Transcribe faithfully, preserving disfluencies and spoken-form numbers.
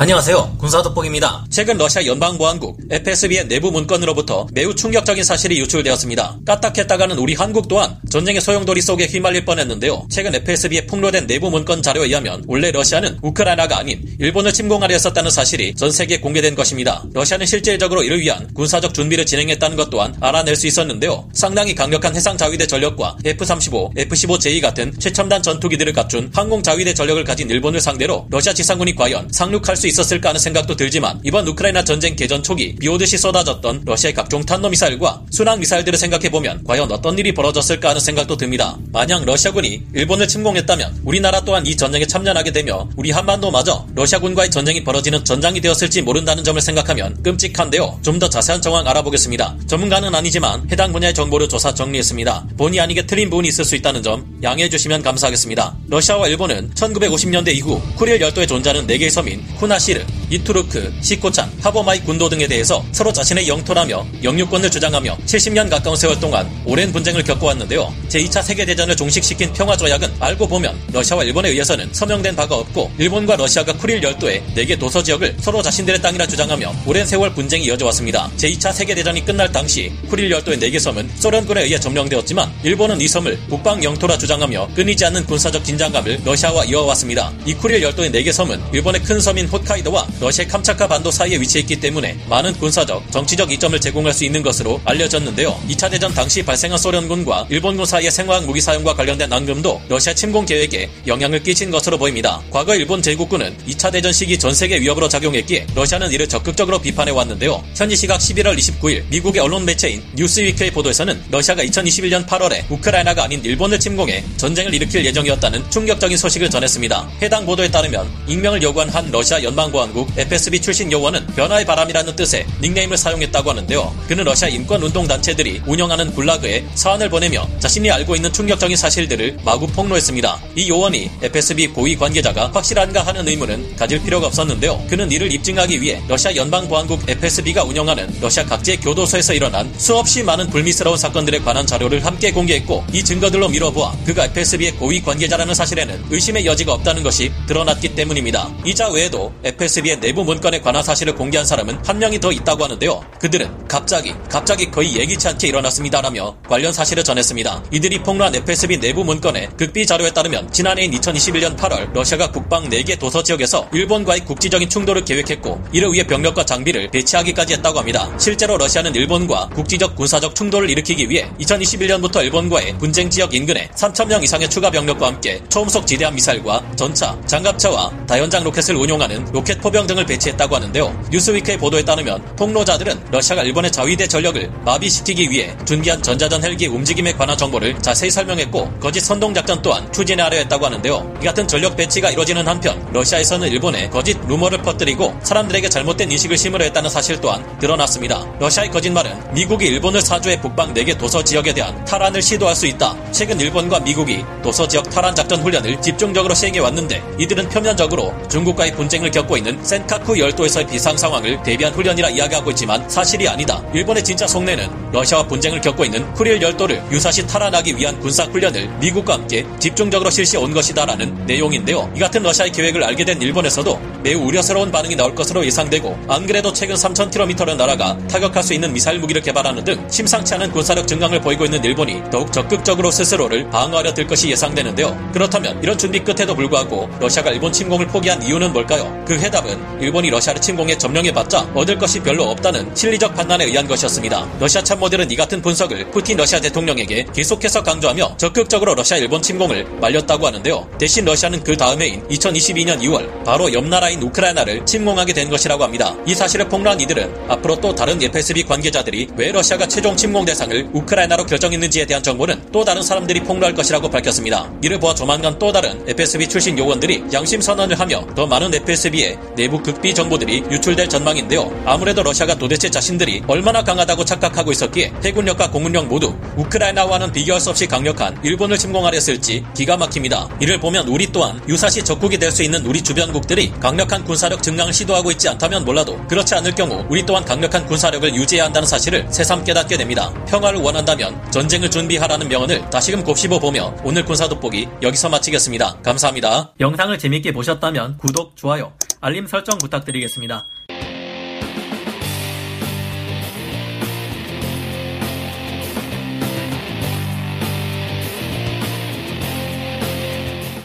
안녕하세요. 군사돋보기입니다. 최근 러시아 연방보안국 에프에스비의 내부 문건으로부터 매우 충격적인 사실이 유출되었습니다. 까딱했다가는 우리 한국 또한 전쟁의 소용돌이 속에 휘말릴 뻔했는데요. 최근 에프에스비에 폭로된 내부 문건 자료에 의하면 원래 러시아는 우크라이나가 아닌 일본을 침공하려 했었다는 사실이 전 세계에 공개된 것입니다. 러시아는 실질적으로 이를 위한 군사적 준비를 진행했다는 것 또한 알아낼 수 있었는데요. 상당히 강력한 해상자위대 전력과 에프 삼십오, 에프 십오 제이 같은 최첨단 전투기들을 갖춘 항공자위대 전력을 가진 일본을 상대로 러시아 지상군이 과연 상륙할 수 있었을까 하는 생각도 들지만, 이번 우크라이나 전쟁 개전 초기 비오듯이 쏟아졌던 러시아의 각종 탄도미사일과 순항미사일들을 생각해보면 과연 어떤 일이 벌어졌을까 하는 생각도 듭니다. 만약 러시아군이 일본을 침공했다면 우리나라 또한 이 전쟁에 참전하게 되며 우리 한반도마저 러시아군과의 전쟁이 벌어지는 전장이 되었을지 모른다는 점을 생각하면 끔찍한데요. 좀 더 자세한 정황 알아보겠습니다. 전문가는 아니지만 해당 분야의 정보를 조사 정리했습니다. 본의 아니게 틀린 부분이 있을 수 있다는 점 양해해 주시면 감사하겠습니다. 러시아와 일본은 천구백오십 년대 이후 쿠릴 열도에 존재하는 네 개의 섬인 쿠나 시르, 이투르크, 시코찬, 하보마이 군도 등에 대해서 서로 자신의 영토라며 영유권을 주장하며 칠십 년 가까운 세월 동안 오랜 분쟁을 겪어왔는데요. 제이 차 세계대전을 종식시킨 평화조약은 알고 보면 러시아와 일본에 의해서는 서명된 바가 없고, 일본과 러시아가 쿠릴 열도의 네 개 도서지역을 서로 자신들의 땅이라 주장하며 오랜 세월 분쟁이 이어져왔습니다. 제이 차 세계대전이 끝날 당시 쿠릴 열도의 네 개 섬은 소련군에 의해 점령되었지만, 일본은 이 섬을 북방 영토라 주장하며 끊이지 않는 군사적 긴장감을 러시아와 이어왔습니다. 이 쿠릴 열도의 네 개 섬은 일본의 큰 섬인 호 홋카이도와 러시아의 캄차카 반도 사이에 위치했기 때문에 많은 군사적, 정치적 이점을 제공할 수 있는 것으로 알려졌는데요. 이 차 대전 당시 발생한 소련군과 일본군 사이의 생화학 무기 사용과 관련된 앙금도 러시아 침공 계획에 영향을 끼친 것으로 보입니다. 과거 일본 제국군은 이 차 대전 시기 전세계 위협으로 작용했기에 러시아는 이를 적극적으로 비판해왔는데요. 현지 시각 십일월 이십구일 미국의 언론 매체인 뉴스위크의 보도에서는 러시아가 이천이십일 년 팔월에 우크라이나가 아닌 일본을 침공해 전쟁을 일으킬 예정이었다는 충격적인 소식을 전했습니다. 해당 보도에 따르면 익명을 요구한 한 러시아 연방보안국 에프에스비 출신 요원은 변화의 바람이라는 뜻의 닉네임을 사용했다고 하는데요. 그는 러시아 인권운동단체들이 운영하는 굴라그에 사안을 보내며 자신이 알고 있는 충격적인 사실들을 마구 폭로했습니다. 이 요원이 에프에스비 고위 관계자가 확실한가 하는 의문은 가질 필요가 없었는데요. 그는 이를 입증하기 위해 러시아 연방보안국 에프에스비가 운영하는 러시아 각지의 교도소에서 일어난 수없이 많은 불미스러운 사건들에 관한 자료를 함께 공개했고, 이 증거들로 미뤄보아 그가 에프에스비의 고위 관계자라는 사실에는 의심의 여지가 없다는 것이 드러났기 때문입니다. 이자 외에도 에프에스비의 내부 문건에 관한 사실을 공개한 사람은 한 명이 더 있다고 하는데요. 그들은 갑자기 갑자기 거의 예기치 않게 일어났습니다라며 관련 사실을 전했습니다. 이들이 폭로한 에프에스비 내부 문건의 극비 자료에 따르면 지난해인 이천이십일 년 팔월 러시아가 북방 네 개 도서지역에서 일본과의 국지적인 충돌을 계획했고, 이를 위해 병력과 장비를 배치하기까지 했다고 합니다. 실제로 러시아는 일본과 국지적 군사적 충돌을 일으키기 위해 이천이십일 년부터 일본과의 분쟁지역 인근에 삼천 명 이상의 추가 병력과 함께 초음속 지대함 미사일과 전차, 장갑차와 다연장 로켓을 운용하는 로켓 포병 등을 배치했다고 하는데요. 뉴스위크의 보도에 따르면 폭로자들은 러시아가 일본의 자위대 전력을 마비시키기 위해 준비한 전자전 헬기 움직임에 관한 정보를 자세히 설명했고, 거짓 선동작전 또한 추진하려 했다고 하는데요. 이 같은 전력 배치가 이루어지는 한편 러시아에서는 일본에 거짓 루머를 퍼뜨리고 사람들에게 잘못된 인식을 심으려 했다는 사실 또한 드러났습니다. 러시아의 거짓말은 미국이 일본을 사주해 북방 네 개 도서지역에 대한 탈환을 시도할 수 있다. 최근 일본과 미국이 도서지역 탈환작전 훈련을 집중적으로 시행해왔는데, 이들은 표면적으로 중국과의 분쟁을 겪고 있는 센카쿠 열도에서의 비상 상황을 대비한 훈련이라 이야기하고 있지만 사실이 아니다. 일본의 진짜 속내는 러시아와 분쟁을 겪고 있는 쿠릴 열도를 유사시 탈환하기 위한 군사 훈련을 미국과 함께 집중적으로 실시해온 것이다라는 내용인데요. 이 같은 러시아의 계획을 알게 된 일본에서도 매우 우려스러운 반응이 나올 것으로 예상되고, 안 그래도 최근 삼천 킬로미터를 날아가 타격할 수 있는 미사일 무기를 개발하는 등 심상치 않은 군사력 증강을 보이고 있는 일본이 더욱 적극적으로 스스로를 방어하려 들 것이 예상되는데요. 그렇다면 이런 준비 끝에도 불구하고 러시아가 일본 침공을 포기한 이유는 뭘까요? 그 해답은 일본이 러시아를 침공해 점령해봤자 얻을 것이 별로 없다는 실리적 판단에 의한 것이었습니다. 러시아 참모들은 이 같은 분석을 푸틴 러시아 대통령에게 계속해서 강조하며 적극적으로 러시아 일본 침공을 말렸다고 하는데요. 대신 러시아는 그 다음 해인 이천이십이 년 이월 바로 옆 나라인 우크라이나를 침공하게 된 것이라고 합니다. 이 사실을 폭로한 이들은 앞으로 또 다른 에프에스비 관계자들이 왜 러시아가 최종 침공 대상을 우크라이나로 결정했는지에 대한 정보는 또 다른 사람들이 폭로할 것이라고 밝혔습니다. 이를 보아 조만간 또 다른 에프에스비 출신 요원들이 양심 선언을 하며 더 많은 에프에스비 대비해 내부 극비 정보들이 유출될 전망인데요. 아무래도 러시아가 도대체 자신들이 얼마나 강하다고 착각하고 있었기에 해군력과 공군력 모두 우크라이나와는 비교할 수 없이 강력한 일본을 침공하려했을지 기가 막힙니다. 이를 보면 우리 또한 유사시 적국이 될 수 있는 우리 주변국들이 강력한 군사력 증강을 시도하고 있지 않다면 몰라도 그렇지 않을 경우 우리 또한 강력한 군사력을 유지해야 한다는 사실을 새삼 깨닫게 됩니다. 평화를 원한다면 전쟁을 준비하라는 명언을 다시금 곱씹어보며 오늘 군사 돋보기 여기서 마치겠습니다. 감사합니다. 영상을 재밌게 보셨다면 구독, 좋아요, 알림 설정 부탁드리겠습니다.